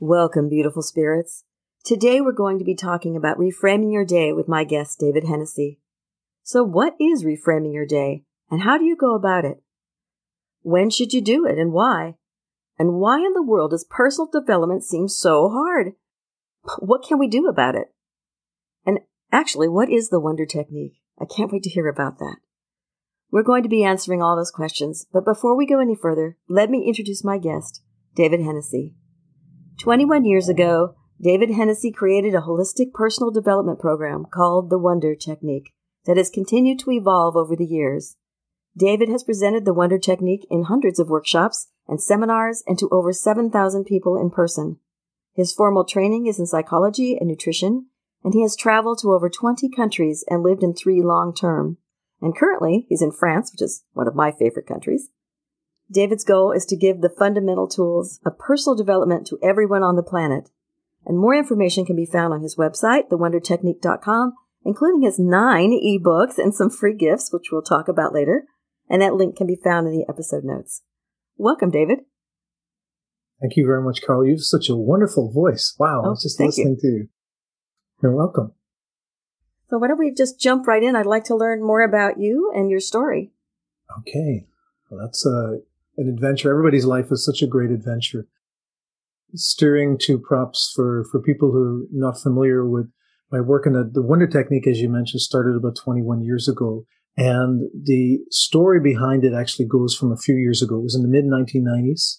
Welcome, beautiful spirits. Today we're going to be talking about reframing your day with my guest, David Hennessy. So what is reframing your day, and how do you go about it? When should you do it, and why? And why in the world does personal development seem so hard? What can we do about it? And actually, what is the Wonder Technique? I can't wait to hear about that. We're going to be answering all those questions, but before we go any further, let me introduce my guest, David Hennessy. 21 years ago, David Hennessy created a holistic personal development program called The Wonder Technique that has continued to evolve over the years. David has presented The Wonder Technique in hundreds of workshops and seminars and to over 7,000 people in person. His formal training is in psychology and nutrition, and he has traveled to over 20 countries and lived in 3 long-term. And currently, he's in France, which is one of my favorite countries. David's goal is to give the fundamental tools of personal development to everyone on the planet. And more information can be found on his website, thewondertechnique.com, including his 9 ebooks and some free gifts, which we'll talk about later. And that link can be found in the episode notes. Welcome, David. Thank you very much, Carl. You have such a wonderful voice. Wow, I was just listening to you. You're welcome. So why don't we just jump right in? I'd like to learn more about you and your story. Okay. Well, that's an adventure. Everybody's life is such a great adventure. Steering to props for people who are not familiar with my work. And the Wonder Technique, as you mentioned, started about 21 years ago. And the story behind it actually goes from a few years ago. It was in the mid-1990s.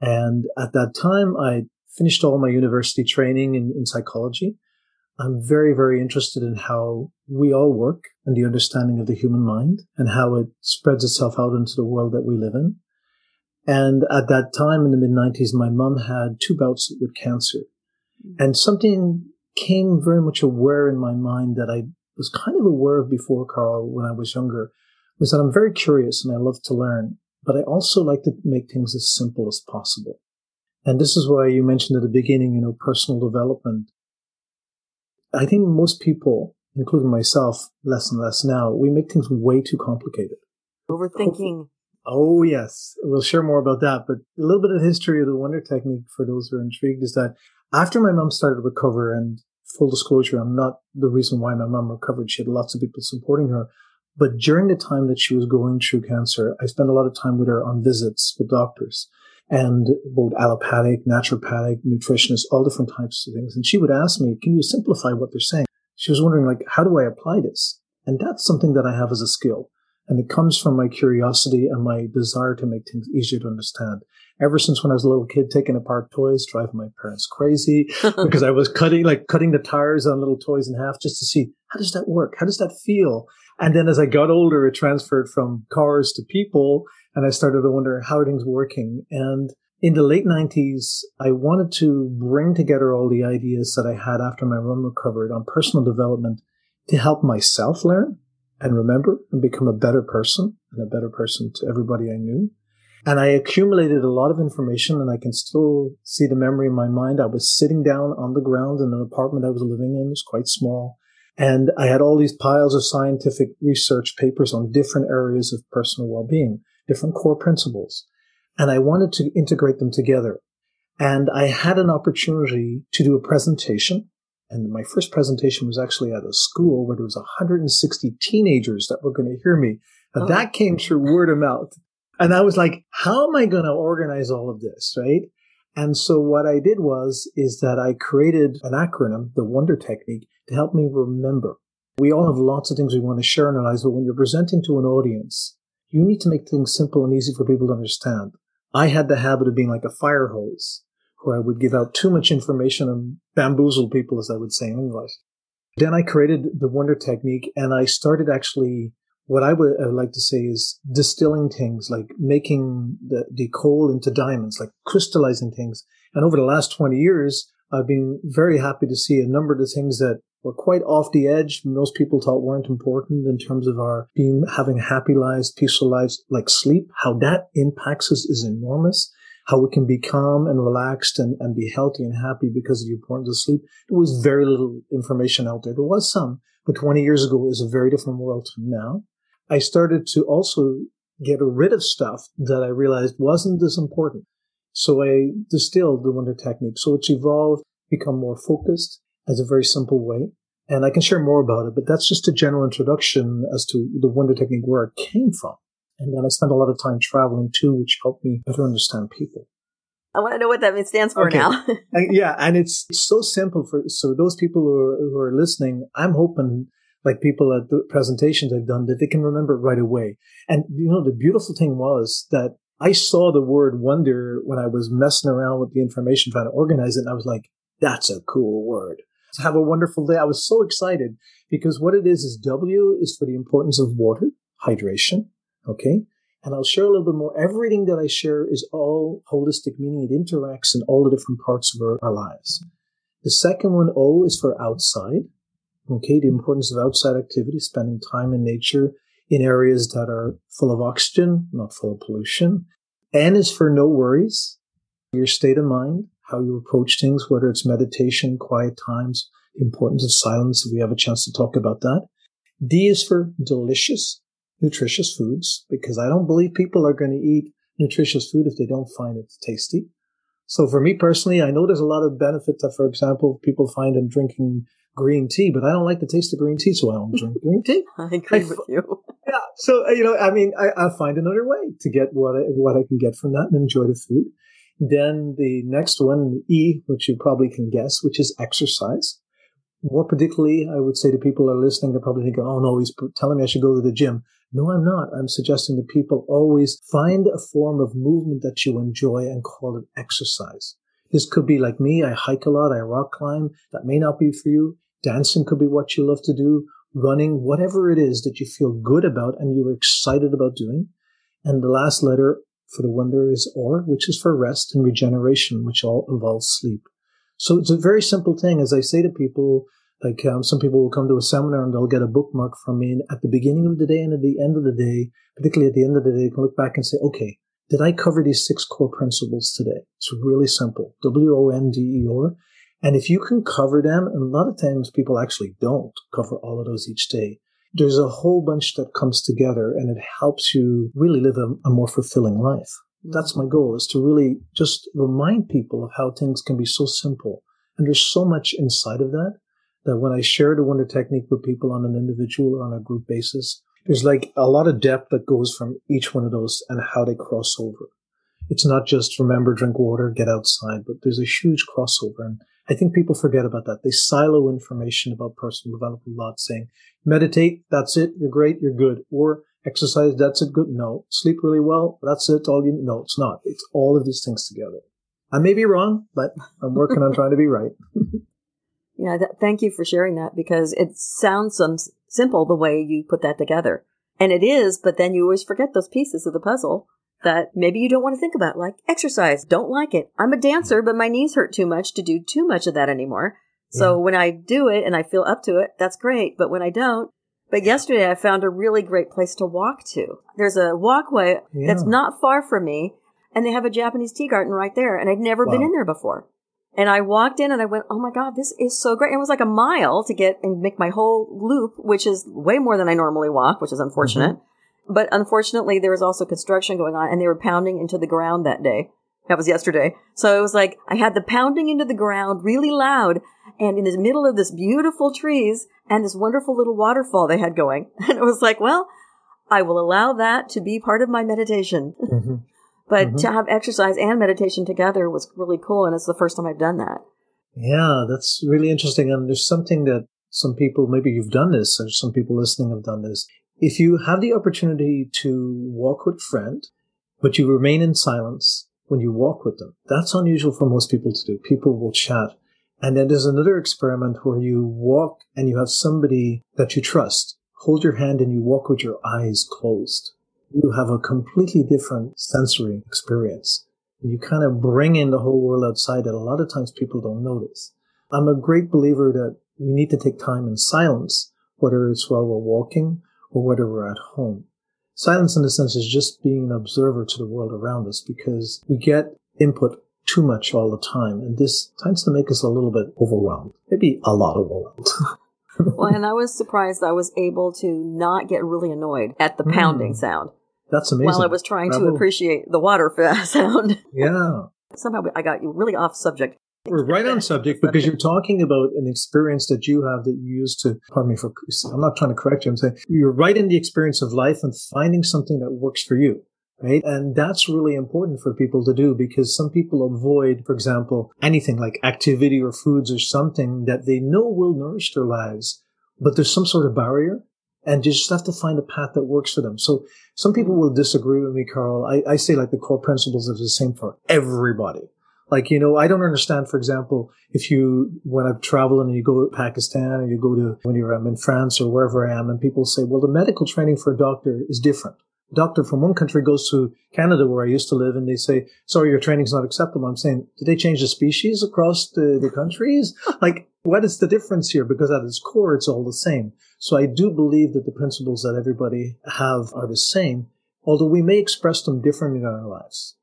And at that time, I finished all my university training in psychology. I'm very, very interested in how we all work and the understanding of the human mind and how it spreads itself out into the world that we live in. And at that time in the mid-90s, my mom had 2 bouts with cancer. And something came very much aware in my mind that I was kind of aware of before, Carl, when I was younger, was that I'm very curious and I love to learn, but I also like to make things as simple as possible. And this is why you mentioned at the beginning, you know, personal development. I think most people, including myself, less and less now, we make things way too complicated. Overthinking. Oh, yes. We'll share more about that. But a little bit of history of the Wonder Technique, for those who are intrigued, is that after my mom started to recover, and full disclosure, I'm not the reason why my mom recovered. She had lots of people supporting her. But during the time that she was going through cancer, I spent a lot of time with her on visits with doctors, and both allopathic, naturopathic, nutritionists, all different types of things. And she would ask me, can you simplify what they're saying? She was wondering, like, how do I apply this? And that's something that I have as a skill. And it comes from my curiosity and my desire to make things easier to understand. Ever since when I was a little kid, taking apart toys, driving my parents crazy because I was cutting the tires on little toys in half just to see, how does that work? How does that feel? And then as I got older, it transferred from cars to people. And I started to wonder how things were working. And in the late 90s, I wanted to bring together all the ideas that I had after my mom recovered on personal development to help myself learn and remember and become a better person and a better person to everybody I knew. And I accumulated a lot of information, and I can still see the memory in my mind. I was sitting down on the ground in an apartment I was living in. It was quite small. And I had all these piles of scientific research papers on different areas of personal well-being, different core principles. And I wanted to integrate them together. And I had an opportunity to do a presentation. And my first presentation was actually at a school where there was 160 teenagers that were going to hear me. And that came through word of mouth. And I was like, how am I going to organize all of this, right? And so what I did is that I created an acronym, the Wonder Technique, to help me remember. We all have lots of things we want to share in our lives, but when you're presenting to an audience, you need to make things simple and easy for people to understand. I had the habit of being like a fire hose, where I would give out too much information and bamboozle people, as I would say in English. Then I created the Wonder Technique, and I started actually, what I would like to say is distilling things, like making the coal into diamonds, like crystallizing things. And over the last 20 years, I've been very happy to see a number of the things that were quite off the edge. Most people thought weren't important in terms of our being, having happy lives, peaceful lives, like sleep. How that impacts us is enormous. How we can be calm and relaxed and be healthy and happy because of the importance of sleep. There was very little information out there. There was some, but 20 years ago is a very different world from now. I started to also get rid of stuff that I realized wasn't as important. So I distilled the Wonder Technique. So it's evolved, become more focused as a very simple way. And I can share more about it, but that's just a general introduction as to the Wonder Technique, where it came from. And then I spent a lot of time traveling too, which helped me better understand people. I want to know what that stands for now. And it's so simple. So those people who are listening, I'm hoping, like people at the presentations I've done, that they can remember it right away. And you know, the beautiful thing was that I saw the word wonder when I was messing around with the information, trying to organize it. And I was like, that's a cool word. Have a wonderful day. I was so excited because what it is W is for the importance of water, hydration. Okay. And I'll share a little bit more. Everything that I share is all holistic, meaning it interacts in all the different parts of our lives. The second one, O, is for outside. Okay. The importance of outside activity, spending time in nature in areas that are full of oxygen, not full of pollution. N is for no worries, your state of mind, how you approach things, whether it's meditation, quiet times, the importance of silence. If we have a chance to talk about that. D is for delicious, nutritious foods, because I don't believe people are going to eat nutritious food if they don't find it tasty. So for me personally, I know there's a lot of benefits that, for example, people find in drinking green tea, but I don't like the taste of green tea, so I don't drink green tea. I agree with you. Yeah. So, you know, I mean, I'll find another way to get what I can get from that and enjoy the food. Then the next one, E, which you probably can guess, which is exercise. More particularly, I would say to people who are listening, they're probably thinking, oh, no, he's telling me I should go to the gym. No, I'm not. I'm suggesting that people always find a form of movement that you enjoy and call it exercise. This could be like me. I hike a lot. I rock climb. That may not be for you. Dancing could be what you love to do. Running, whatever it is that you feel good about and you're excited about doing. And the last letter for the wonder is OR, which is for rest and regeneration, which all involves sleep. So it's a very simple thing. As I say to people, like some people will come to a seminar and they'll get a bookmark from me at the beginning of the day and at the end of the day, particularly at the end of the day, they can look back and say, okay, did I cover these 6 core principles today? It's really simple. WONDER. And if you can cover them, and a lot of times people actually don't cover all of those each day, there's a whole bunch that comes together and it helps you really live a more fulfilling life. That's my goal, is to really just remind people of how things can be so simple. And there's so much inside of that when I share the Wonder Technique with people on an individual or on a group basis, there's like a lot of depth that goes from each one of those and how they cross over. It's not just remember, drink water, get outside, but there's a huge crossover. And I think people forget about that. They silo information about personal development a lot, saying, meditate, that's it, you're great, you're good. Or exercise, that's it, good. No. Sleep really well, that's it, all you need. No, it's not. It's all of these things together. I may be wrong, but I'm working on trying to be right. Yeah, thank you for sharing that, because it sounds simple the way you put that together. And it is, but then you always forget those pieces of the puzzle that maybe you don't want to think about, like exercise. Don't like it. I'm a dancer, but my knees hurt too much to do too much of that anymore. So When I do it and I feel up to it, that's great. But when I don't, but yesterday I found a really great place to walk to. There's a walkway that's not far from me, and they have a Japanese tea garden right there. And I'd never been in there before. And I walked in and I went, oh my God, this is so great. And it was like a mile to get and make my whole loop, which is way more than I normally walk, which is unfortunate. Mm-hmm. But unfortunately, there was also construction going on and they were pounding into the ground that day. That was yesterday. So it was like I had the pounding into the ground really loud and in the middle of this beautiful trees and this wonderful little waterfall they had going. And it was like, well, I will allow that to be part of my meditation. Mm-hmm. But to have exercise and meditation together was really cool. And it's the first time I've done that. Yeah, that's really interesting. And there's something that some people, maybe you've done this, or some people listening have done this. If you have the opportunity to walk with a friend, but you remain in silence when you walk with them, that's unusual for most people to do. People will chat. And then there's another experiment where you walk and you have somebody that you trust hold your hand and you walk with your eyes closed. You have a completely different sensory experience. You kind of bring in the whole world outside that a lot of times people don't notice. I'm a great believer that we need to take time in silence, whether it's while we're walking or whether we're at home. Silence in the sense is just being an observer to the world around us, because we get input too much all the time. And this tends to make us a little bit overwhelmed, maybe a lot overwhelmed. Well, and I was surprised I was able to not get really annoyed at the pounding sound. That's amazing. While I was trying to appreciate the water sound. Yeah. Somehow I got you really off subject. We're right on subject because you're talking about an experience that you have that you used to, pardon me for, I'm not trying to correct you. I'm saying you're right in the experience of life and finding something that works for you, right? And that's really important for people to do, because some people avoid, for example, anything like activity or foods or something that they know will nourish their lives, but there's some sort of barrier. And you just have to find a path that works for them. So some people will disagree with me, Carol. I say like the core principles are the same for everybody. Like, you know, I don't understand, for example, if you, when I'm traveling and you go to Pakistan or you go to, when I'm in France or wherever I am, and people say, well, the medical training for a doctor is different. A doctor from one country goes to Canada, where I used to live, and they say, sorry, your training's not acceptable. I'm saying, did they change the species across the countries? Like, what is the difference here? Because at its core, it's all the same. So I do believe that the principles that everybody have are the same, although we may express them differently in our lives.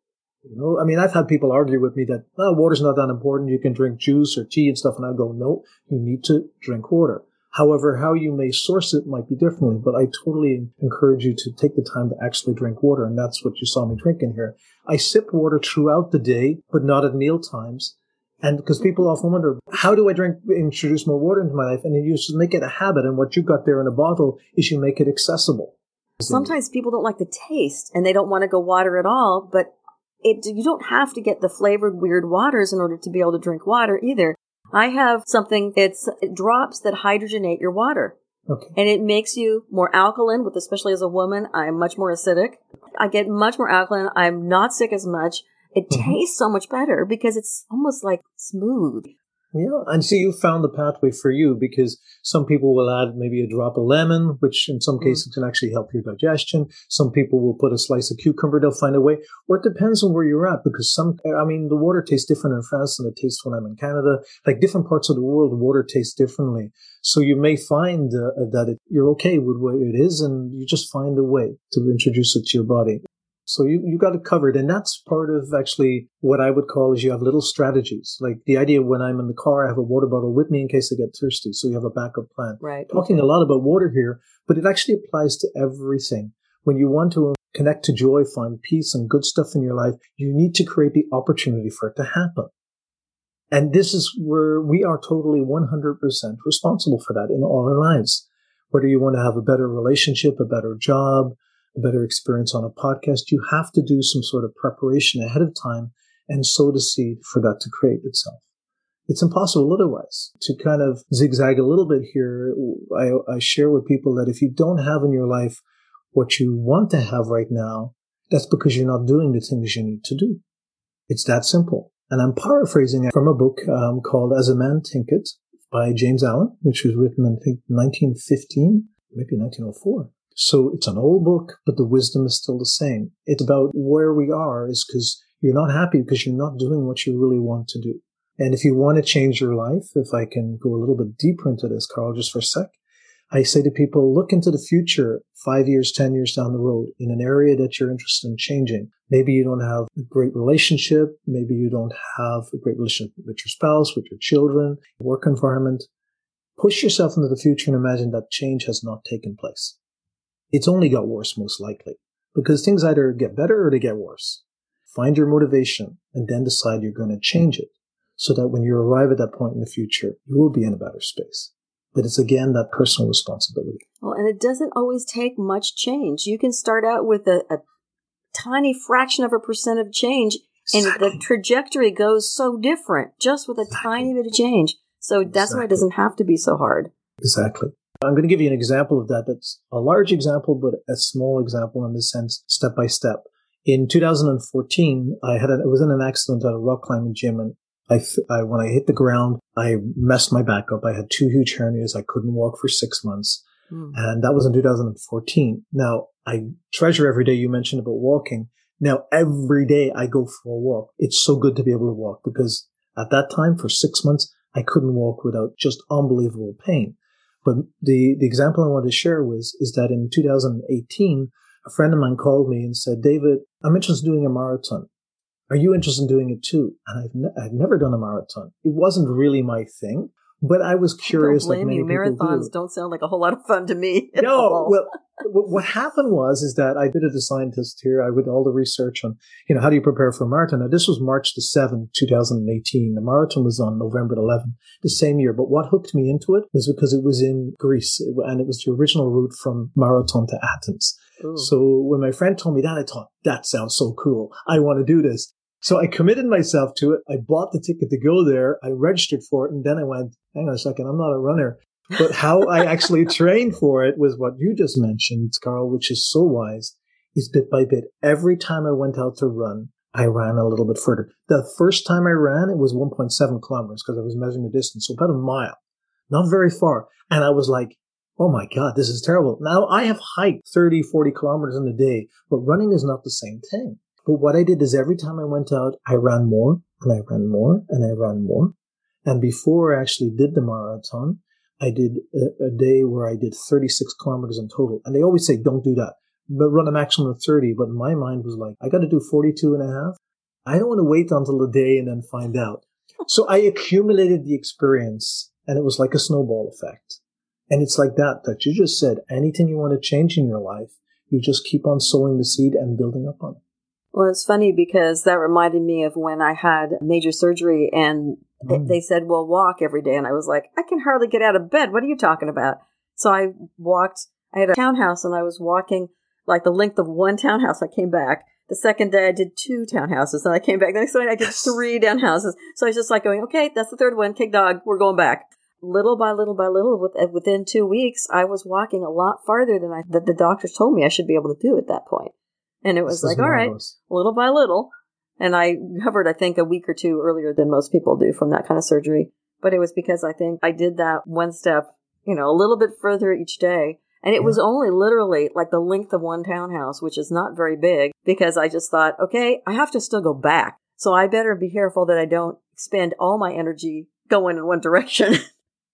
You know, I mean, I've had people argue with me that, oh, water's not that important. You can drink juice or tea and stuff. And I go, no, you need to drink water. However, how you may source it might be differently, but I totally encourage you to take the time to actually drink water. And that's what you saw me drinking here. I sip water throughout the day, but not at meal times. And because people often wonder, how do I drink, introduce more water into my life? And you just make it a habit. And what you got there in a bottle is you make it accessible. Sometimes people don't like the taste and they don't want to go water at all, but you don't have to get the flavored weird waters in order to be able to drink water either. I have something, it's drops that hydrogenate your water. Okay. And it makes you more alkaline, with, especially as a woman, I'm much more acidic. I get much more alkaline. I'm not sick as much. It tastes so much better because it's almost like smooth. Yeah. And so you found the pathway for you, because some people will add maybe a drop of lemon, which in some cases can actually help your digestion. Some people will put a slice of cucumber. They'll find a way. Or it depends on where you're at, because the water tastes different in France than it tastes when I'm in Canada. Like different parts of the world, water tastes differently. So you may find that you're okay with what it is, and you just find a way to introduce it to your body. So you got it covered. And that's part of actually what I would call is you have little strategies. Like the idea when I'm in the car, I have a water bottle with me in case I get thirsty. So you have a backup plan. Right. Talking a lot about water here, but it actually applies to everything. When you want to connect to joy, find peace and good stuff in your life, you need to create the opportunity for it to happen. And this is where we are totally 100% responsible for that in all our lives. Whether you want to have a better relationship, a better job, a better experience on a podcast, you have to do some sort of preparation ahead of time and sow the seed for that to create itself. It's impossible otherwise. To kind of zigzag a little bit here, I share with people that if you don't have in your life what you want to have right now, that's because you're not doing the things you need to do. It's that simple. And I'm paraphrasing from a book called As a Man Thinketh by James Allen, which was written, I think, 1915, maybe 1904. So it's an old book, but the wisdom is still the same. It's about where we are is because you're not happy because you're not doing what you really want to do. And if you want to change your life, if I can go a little bit deeper into this, Carl, just for a sec, I say to people, look into the future 5 years, 10 years down the road in an area that you're interested in changing. Maybe you don't have a great relationship. Maybe you don't have a great relationship with your spouse, with your children, work environment. Push yourself into the future and imagine that change has not taken place. It's only got worse, most likely, because things either get better or they get worse. Find your motivation and then decide you're going to change it so that when you arrive at that point in the future, you will be in a better space. But it's, again, that personal responsibility. Well, and it doesn't always take much change. You can start out with a tiny fraction of a percent of change, and the trajectory goes so different just with a tiny bit of change. So that's why it doesn't have to be so hard. Exactly. I'm going to give you an example of that. That's a large example, but a small example in the sense, step by step. In 2014, I was in an accident at a rock climbing gym, and I when I hit the ground, I messed my back up. I had two huge hernias. I couldn't walk for 6 months, and that was in 2014. Now I treasure every day you mentioned about walking. Now, every day I go for a walk. It's so good to be able to walk because at that time, for 6 months, I couldn't walk without just unbelievable pain. But the example I wanted to share is that in 2018, a friend of mine called me and said, David, I'm interested in doing a marathon. Are you interested in doing it too? And I've never done a marathon. It wasn't really my thing, but I was curious. Don't blame you. Marathons don't sound like a whole lot of fun to me. No. Well, what happened is that I did a scientist here. I did all the research on, how do you prepare for a marathon? Now, this was March the 7th, 2018. The marathon was on November 11th, the same year. But what hooked me into it was because it was in Greece, and it was the original route from Marathon to Athens. Ooh. So when my friend told me that, I thought, that sounds so cool. I want to do this. So I committed myself to it. I bought the ticket to go there. I registered for it. And then I went, hang on a second, I'm not a runner. But how I actually trained for it was what you just mentioned, Carl, which is so wise, is bit by bit. Every time I went out to run, I ran a little bit further. The first time I ran, it was 1.7 kilometers because I was measuring the distance. So about a mile, not very far. And I was like, oh my God, this is terrible. Now I have hiked 30, 40 kilometers in a day, but running is not the same thing. But what I did is every time I went out, I ran more and I ran more and I ran more. And before I actually did the marathon, I did a day where I did 36 kilometers in total. And they always say, don't do that, but run a maximum of 30. But my mind was like, I got to do 42 and a half. I don't want to wait until the day and then find out. So I accumulated the experience and it was like a snowball effect. And it's like that you just said, anything you want to change in your life, you just keep on sowing the seed and building up on it. Well, it's funny because that reminded me of when I had major surgery and they said, well, walk every day. And I was like, I can hardly get out of bed. What are you talking about? So I walked. I had a townhouse and I was walking like the length of one townhouse. I came back. The second day I did two townhouses and I came back. The next day I did three townhouses. So I was just like going, okay, that's the third one. Kick dog. We're going back. Little by little by little, within 2 weeks, I was walking a lot farther than that the doctors told me I should be able to do at that point. And it was like, all right, little by little. And I recovered, I think, a week or two earlier than most people do from that kind of surgery. But it was because I think I did that one step, a little bit further each day. And it was only literally like the length of one townhouse, which is not very big, because I just thought, okay, I have to still go back. So I better be careful that I don't expend all my energy going in one direction.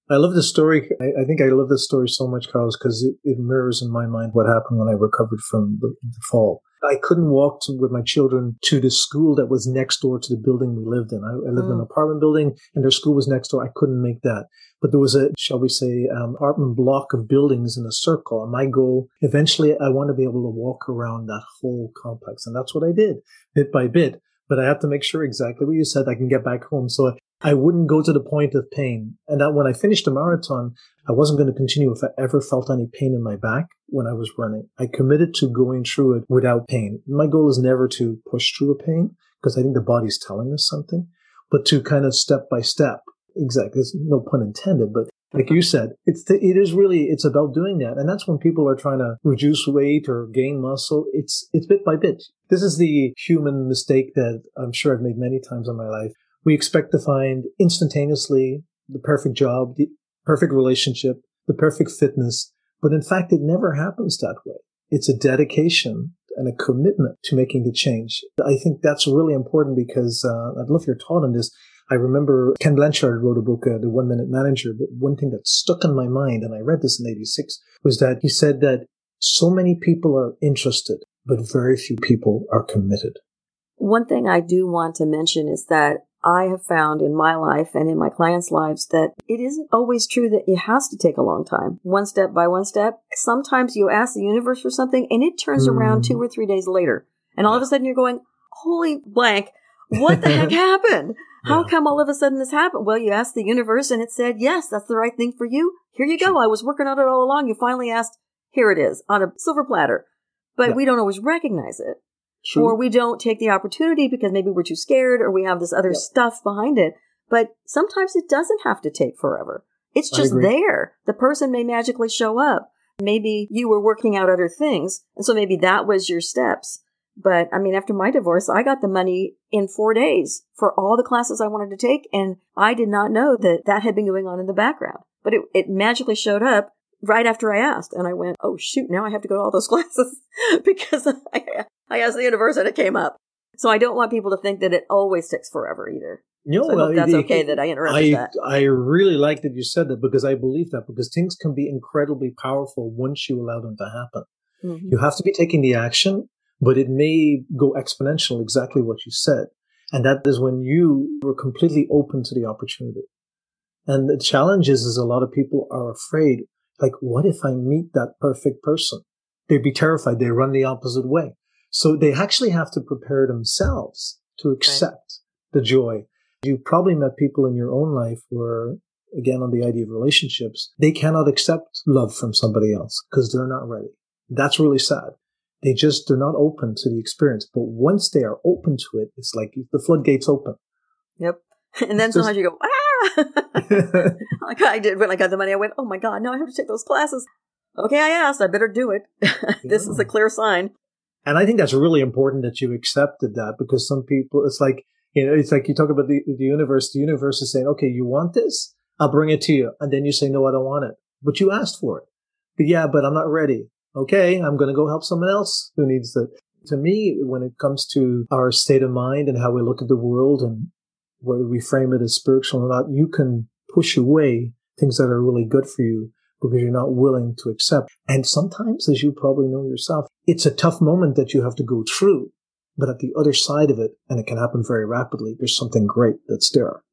I love this story. I think I love this story so much, Carlos, because it mirrors in my mind what happened when I recovered from the fall. I couldn't walk with my children to the school that was next door to the building we lived in. I lived in an apartment building and their school was next door. I couldn't make that. But there was a, shall we say, apartment block of buildings in a circle. And my goal, eventually, I want to be able to walk around that whole complex. And that's what I did, bit by bit. But I have to make sure exactly what you said, I can get back home. So I wouldn't go to the point of pain. And that when I finished the marathon, I wasn't going to continue if I ever felt any pain in my back when I was running. I committed to going through it without pain. My goal is never to push through a pain because I think the body's telling us something, but to kind of step by step. Exactly. There's no pun intended, but like you said, it's about doing that. And that's when people are trying to reduce weight or gain muscle. It's bit by bit. This is the human mistake that I'm sure I've made many times in my life. We expect to find instantaneously the perfect job, the perfect relationship, the perfect fitness. But in fact, it never happens that way. It's a dedication and a commitment to making the change. I think that's really important because I'd love your thought on this. I remember Ken Blanchard wrote a book, The One Minute Manager. But one thing that stuck in my mind, and I read this in 86, was that he said that so many people are interested, but very few people are committed. One thing I do want to mention is that I have found in my life and in my clients' lives that it isn't always true that it has to take a long time, one step by one step. Sometimes you ask the universe for something and it turns around 2 or 3 days later. And all of a sudden you're going, holy blank, what the heck happened? How come all of a sudden this happened? Well, you asked the universe and it said, yes, that's the right thing for you. Here you go. I was working on it all along. You finally asked, here it is on a silver platter. But we don't always recognize it. True. Or we don't take the opportunity because maybe we're too scared or we have this other stuff behind it. But sometimes it doesn't have to take forever. It's just there. The person may magically show up. Maybe you were working out other things. And so maybe that was your steps. But I mean, after my divorce, I got the money in 4 days for all the classes I wanted to take. And I did not know that that had been going on in the background. But it magically showed up right after I asked. And I went, oh, shoot, now I have to go to all those classes because I asked the universe and it came up. So I don't want people to think that it always takes forever either. No, so I hope that's okay that I interrupted that. I really like that you said that because I believe that, because things can be incredibly powerful once you allow them to happen. Mm-hmm. You have to be taking the action, but it may go exponential, exactly what you said. And that is when you were completely open to the opportunity. And the challenge is a lot of people are afraid, like, what if I meet that perfect person? They'd be terrified. They run the opposite way. So they actually have to prepare themselves to accept the joy. You've probably met people in your own life where, again, on the idea of relationships, they cannot accept love from somebody else because they're not ready. That's really sad. They're not open to the experience. But once they are open to it, it's like the floodgates open. Yep. And then sometimes you go, ah! Like I did when I got the money, I went, oh my God, now I have to take those classes. Okay, I asked, I better do it. This is a clear sign. And I think that's really important that you accepted that, because some people, it's like you talk about the universe. The universe is saying, okay, you want this? I'll bring it to you. And then you say, no, I don't want it. But you asked for it. But yeah, but I'm not ready. Okay, I'm going to go help someone else who needs it. To me, when it comes to our state of mind and how we look at the world and whether we frame it as spiritual or not, you can push away things that are really good for you because you're not willing to accept. And sometimes, as you probably know yourself, it's a tough moment that you have to go through. But at the other side of it, and it can happen very rapidly, there's something great that's there.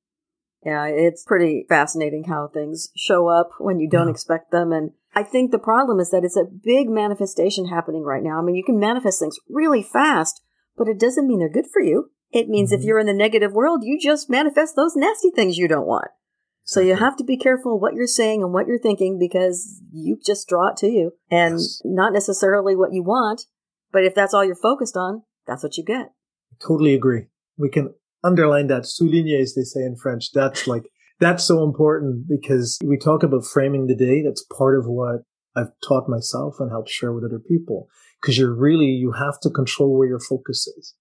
Yeah, it's pretty fascinating how things show up when you don't expect them. And I think the problem is that it's a big manifestation happening right now. I mean, you can manifest things really fast, but it doesn't mean they're good for you. It means if you're in the negative world, you just manifest those nasty things you don't want. So you have to be careful what you're saying and what you're thinking, because you just draw it to you and not necessarily what you want. But if that's all you're focused on, that's what you get. I totally agree. We can underline that, souligner, as they say in French. That's so important, because we talk about framing the day. That's part of what I've taught myself and helped share with other people, because you have to control where your focus is.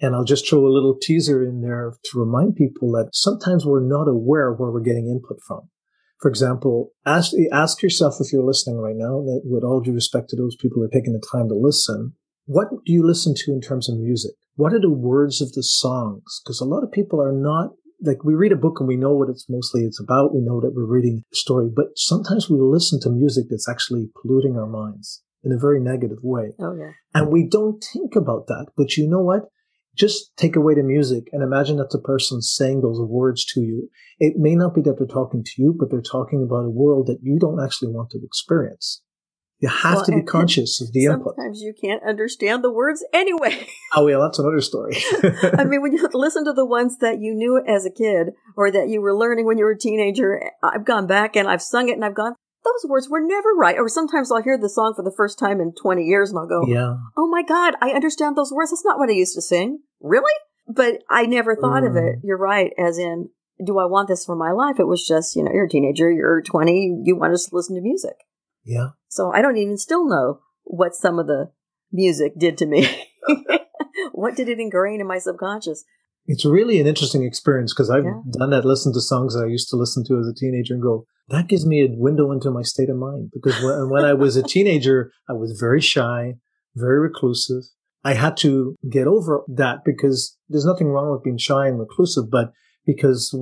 And I'll just throw a little teaser in there to remind people that sometimes we're not aware where we're getting input from. For example, ask yourself, if you're listening right now, that with all due respect to those people who are taking the time to listen, what do you listen to in terms of music? What are the words of the songs? Because a lot of people are not, like, we read a book and we know what it's about. We know that we're reading a story, but sometimes we listen to music that's actually polluting our minds in a very negative way. Oh, yeah. And we don't think about that. But you know what? Just take away the music and imagine that the person's saying those words to you. It may not be that they're talking to you, but they're talking about a world that you don't actually want to experience. You have to be conscious of the input. Sometimes you can't understand the words anyway. Oh, yeah, that's another story. I mean, when you listen to the ones that you knew as a kid or that you were learning when you were a teenager, I've gone back and I've sung it and I've gone, those words were never right. Or sometimes I'll hear the song for the first time in 20 years and I'll go, oh, my God, I understand those words. That's not what I used to sing. Really? But I never thought of it. You're right, as in, do I want this for my life? It was just, you're a teenager, you're 20, you want us to listen to music. Yeah. So I don't even still know what some of the music did to me. What did it ingrain in my subconscious? It's really an interesting experience, because I've done that, listened to songs that I used to listen to as a teenager and go, that gives me a window into my state of mind. Because when I was a teenager, I was very shy, very reclusive. I had to get over that, because there's nothing wrong with being shy and reclusive, but because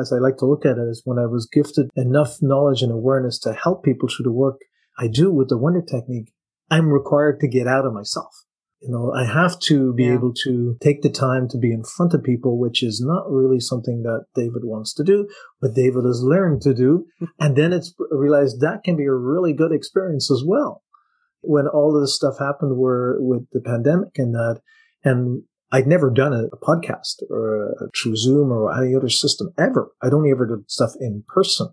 as I like to look at it, is when I was gifted enough knowledge and awareness to help people through the work I do with the Wonder Technique, I'm required to get out of myself. I have to be able to take the time to be in front of people, which is not really something that David wants to do, but David has learned to do. And then it's realized that can be a really good experience as well. When all of this stuff happened with the pandemic and that, and I'd never done a podcast or through Zoom or any other system ever. I'd only ever done stuff in person.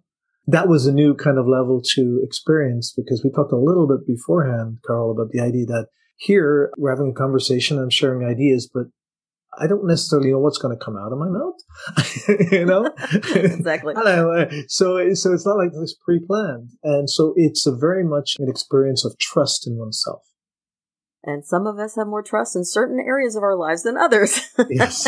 That was a new kind of level to experience, because we talked a little bit beforehand, Carol, about the idea that here we're having a conversation, I'm sharing ideas, but I don't necessarily know what's going to come out of my mouth, Exactly. So it's not like this pre-planned. And so it's a very much an experience of trust in oneself. And some of us have more trust in certain areas of our lives than others. Yes.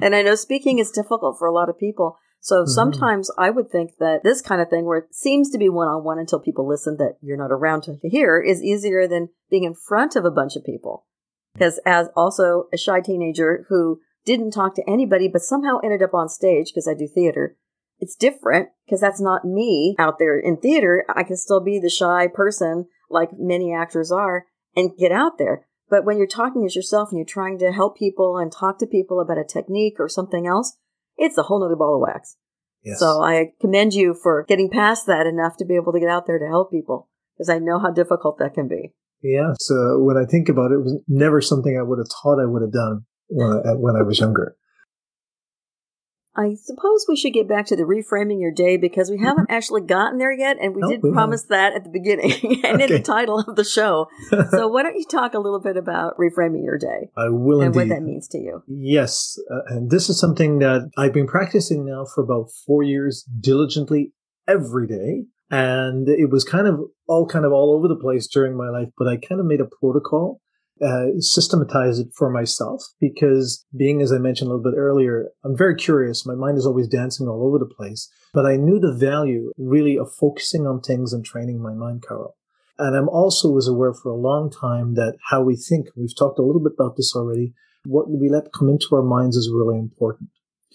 And I know speaking is difficult for a lot of people. So sometimes I would think that this kind of thing, where it seems to be one-on-one until people listen that you're not around to hear, is easier than being in front of a bunch of people. Because as also a shy teenager who didn't talk to anybody, but somehow ended up on stage, because I do theater, it's different because that's not me out there in theater. I can still be the shy person like many actors are and get out there. But when you're talking as yourself and you're trying to help people and talk to people about a technique or something else, it's a whole nother ball of wax. Yes. So I commend you for getting past that enough to be able to get out there to help people, because I know how difficult that can be. Yeah. So when I think about it, it was never something I would have thought I would have done when I was younger. I suppose we should get back to the reframing your day, because we haven't actually gotten there yet, and we promise that at the beginning and in the title of the show. So why don't you talk a little bit about reframing your day? I will indeed. And what that means to you. Yes. And this is something that I've been practicing now for about 4 years diligently every day. And it was kind of all over the place during my life, but I kind of made a protocol. Systematize it for myself, because being, as I mentioned a little bit earlier, I'm very curious. My mind is always dancing all over the place, but I knew the value really of focusing on things and training my mind, Carol. And I'm also was aware for a long time that how we think, we've talked a little bit about this already, what we let come into our minds is really important.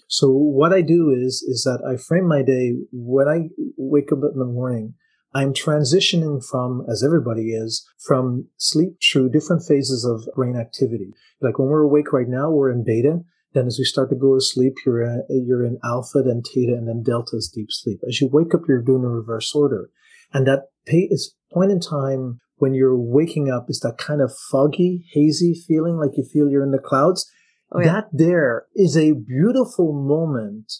So what I do is that I frame my day. When I wake up in the morning, I'm transitioning from, as everybody is, from sleep through different phases of brain activity. Like when we're awake right now, we're in beta. Then as we start to go to sleep, you're in alpha, then theta, and then delta is deep sleep. As you wake up, you're doing a reverse order. And that point in time when you're waking up is that kind of foggy, hazy feeling, like you feel you're in the clouds. Oh, yeah. That there is a beautiful moment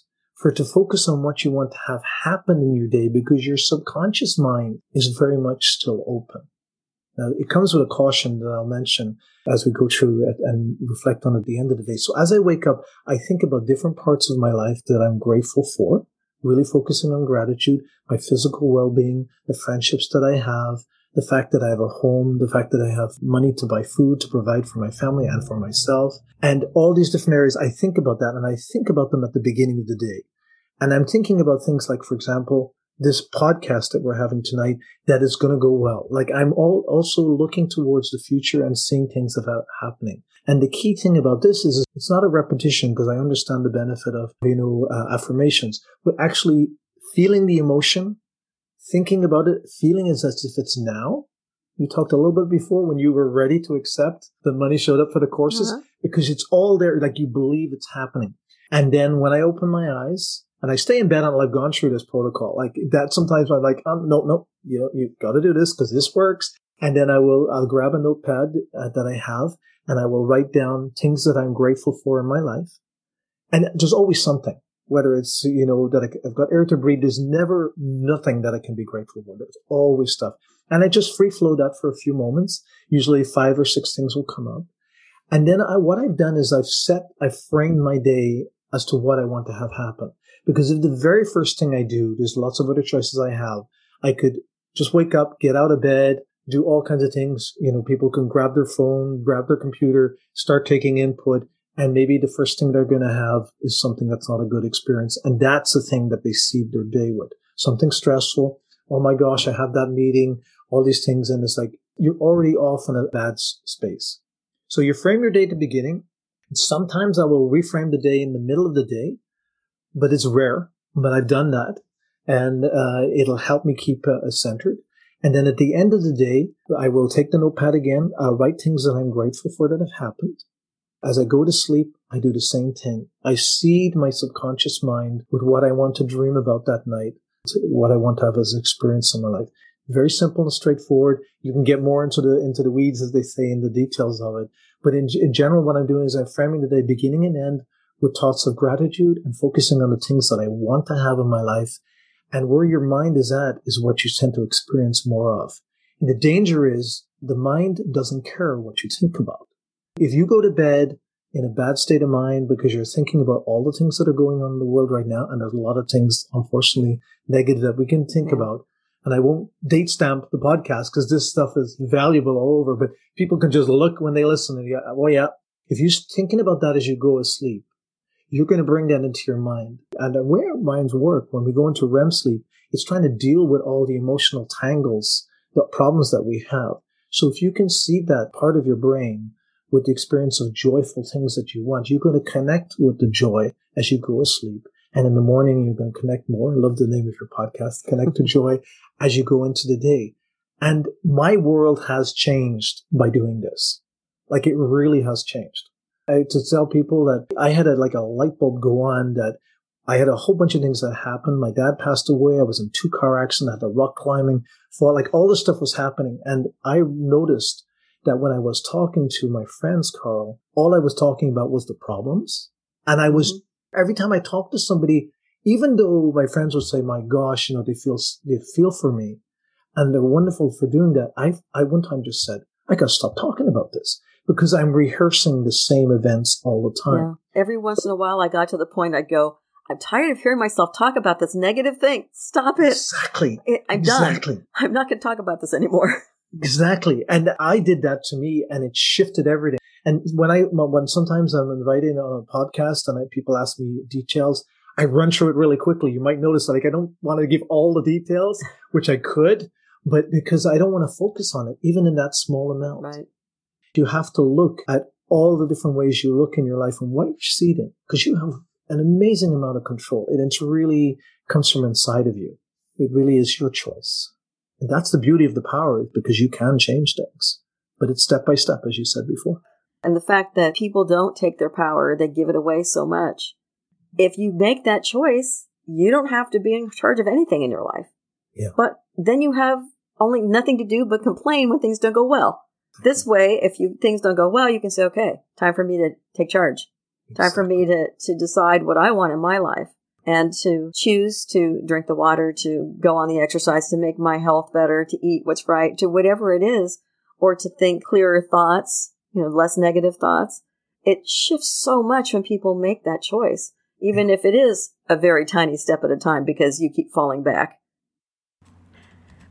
to focus on what you want to have happen in your day, because your subconscious mind is very much still open. Now, it comes with a caution that I'll mention as we go through it and reflect on at the end of the day. So as I wake up, I think about different parts of my life that I'm grateful for, really focusing on gratitude, my physical well-being, the friendships that I have, the fact that I have a home, the fact that I have money to buy food, to provide for my family and for myself. And all these different areas, I think about that, and I think about them at the beginning of the day. And I'm thinking about things like, for example, this podcast that we're having tonight, that is going to go well. Like I'm also looking towards the future and seeing things that are happening. And the key thing about this is it's not a repetition, because I understand the benefit of, affirmations, but actually feeling the emotion, thinking about it, feeling is as if it's now. You talked a little bit before when you were ready to accept the money showed up for the courses, because it's all there, like you believe it's happening. And then when I open my eyes, and I stay in bed until I've gone through this protocol. Like that sometimes I'm like, no, you've got to do this because this works. And then I'll grab a notepad that I have, and I will write down things that I'm grateful for in my life. And there's always something, whether it's, that I've got air to breathe. There's never nothing that I can be grateful for. There's always stuff. And I just free flow that for a few moments. Usually 5 or 6 things will come up. And then what I've done is I've framed my day as to what I want to have happen. Because if the very first thing I do, there's lots of other choices I have. I could just wake up, get out of bed, do all kinds of things. People can grab their phone, grab their computer, start taking input. And maybe the first thing they're going to have is something that's not a good experience. And that's the thing that they seed their day with. Something stressful. Oh my gosh, I have that meeting, all these things. And it's like, you're already off in a bad space. So you frame your day at the beginning. Sometimes I will reframe the day in the middle of the day. But it's rare, but I've done that, and it'll help me keep centered. And then at the end of the day, I will take the notepad again, I'll write things that I'm grateful for that have happened. As I go to sleep, I do the same thing. I seed my subconscious mind with what I want to dream about that night, what I want to have as an experience in my life. Very simple and straightforward. You can get more into the weeds, as they say, in the details of it. But in general, what I'm doing is I'm framing the day beginning and end, with thoughts of gratitude and focusing on the things that I want to have in my life. And where your mind is at is what you tend to experience more of. And the danger is the mind doesn't care what you think about. If you go to bed in a bad state of mind because you're thinking about all the things that are going on in the world right now, and there's a lot of things, unfortunately, negative that we can think about, and I won't date stamp the podcast because this stuff is valuable all over, but people can just look when they listen and you go, oh yeah, if you're thinking about that as you go to sleep, you're going to bring that into your mind. And the way our minds work when we go into REM sleep, it's trying to deal with all the emotional tangles, the problems that we have. So if you can seed that part of your brain with the experience of joyful things that you want, you're going to connect with the joy as you go to sleep. And in the morning, you're going to connect more. I love the name of your podcast, Connect to Joy, as you go into the day. And my world has changed by doing this. Like, it really has changed. To tell people that I had a light bulb go on, that I had a whole bunch of things that happened. My dad passed away. I was in 2-car accident. I had a rock climbing fall. Like, all this stuff was happening. And I noticed that when I was talking to my friends, Carl, all I was talking about was the problems. And I was, every time I talked to somebody, even though my friends would say, my gosh, you know, they feel for me and they're wonderful for doing that. I one time just said, I got to stop talking about this because I'm rehearsing the same events all the time. Yeah. Every once in a while, I got to the point I'd go, I'm tired of hearing myself talk about this negative thing. Stop it. Exactly. I'm done. I'm not going to talk about this anymore. Exactly. And I did that to me, and it shifted everything. And when sometimes I'm invited on a podcast and people ask me details, I run through it really quickly. You might notice I don't want to give all the details, which I could, but because I don't want to focus on it, even in that small amount. Right. You have to look at all the different ways you look in your life and what you're seeding, because you have an amazing amount of control. And it really comes from inside of you. It really is your choice. And that's the beauty of the power, because you can change things, but it's step by step, as you said before. And the fact that people don't take their power, they give it away so much. If you make that choice, you don't have to be in charge of anything in your life. Yeah. But then you have only nothing to do but complain when things don't go well. This way, if things don't go well, you can say, okay, time for me to take charge. Time for me to decide what I want in my life, and to choose to drink the water, to go on the exercise, to make my health better, to eat what's right, to whatever it is, or to think clearer thoughts, less negative thoughts. It shifts so much when people make that choice, even if it is a very tiny step at a time, because you keep falling back.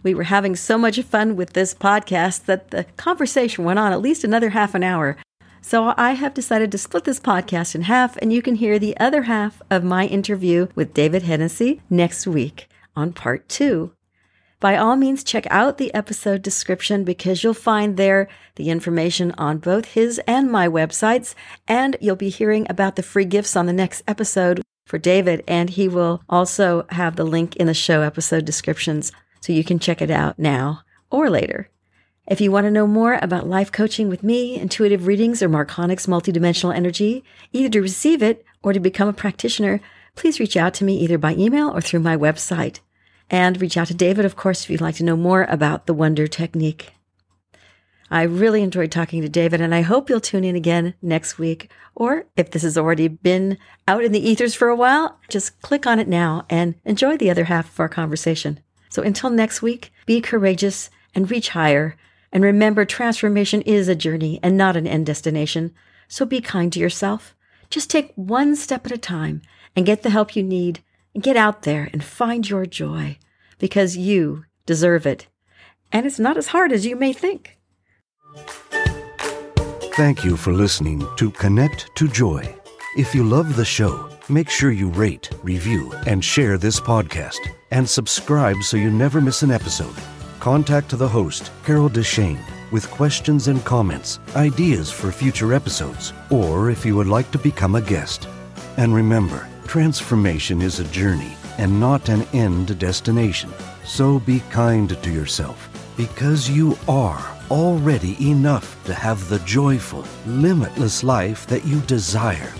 We were having so much fun with this podcast that the conversation went on at least another half an hour. So I have decided to split this podcast in half, and you can hear the other half of my interview with David Hennessy next week on part 2. By all means, check out the episode description, because you'll find there the information on both his and my websites, and you'll be hearing about the free gifts on the next episode for David, and he will also have the link in the show episode descriptions, so you can check it out now or later. If you want to know more about life coaching with me, intuitive readings, or Marconic's multidimensional energy, either to receive it or to become a practitioner, please reach out to me either by email or through my website. And reach out to David, of course, if you'd like to know more about the Wonder Technique. I really enjoyed talking to David, and I hope you'll tune in again next week. Or if this has already been out in the ethers for a while, just click on it now and enjoy the other half of our conversation. So until next week, be courageous and reach higher. And remember, transformation is a journey and not an end destination. So be kind to yourself. Just take one step at a time and get the help you need. And get out there and find your joy, because you deserve it. And it's not as hard as you may think. Thank you for listening to Connect to Joy. If you love the show, make sure you rate, review, and share this podcast. And subscribe so you never miss an episode. Contact the host, Carol Deschaine, with questions and comments, ideas for future episodes, or if you would like to become a guest. And remember, transformation is a journey and not an end destination. So be kind to yourself, because you are already enough to have the joyful, limitless life that you desire.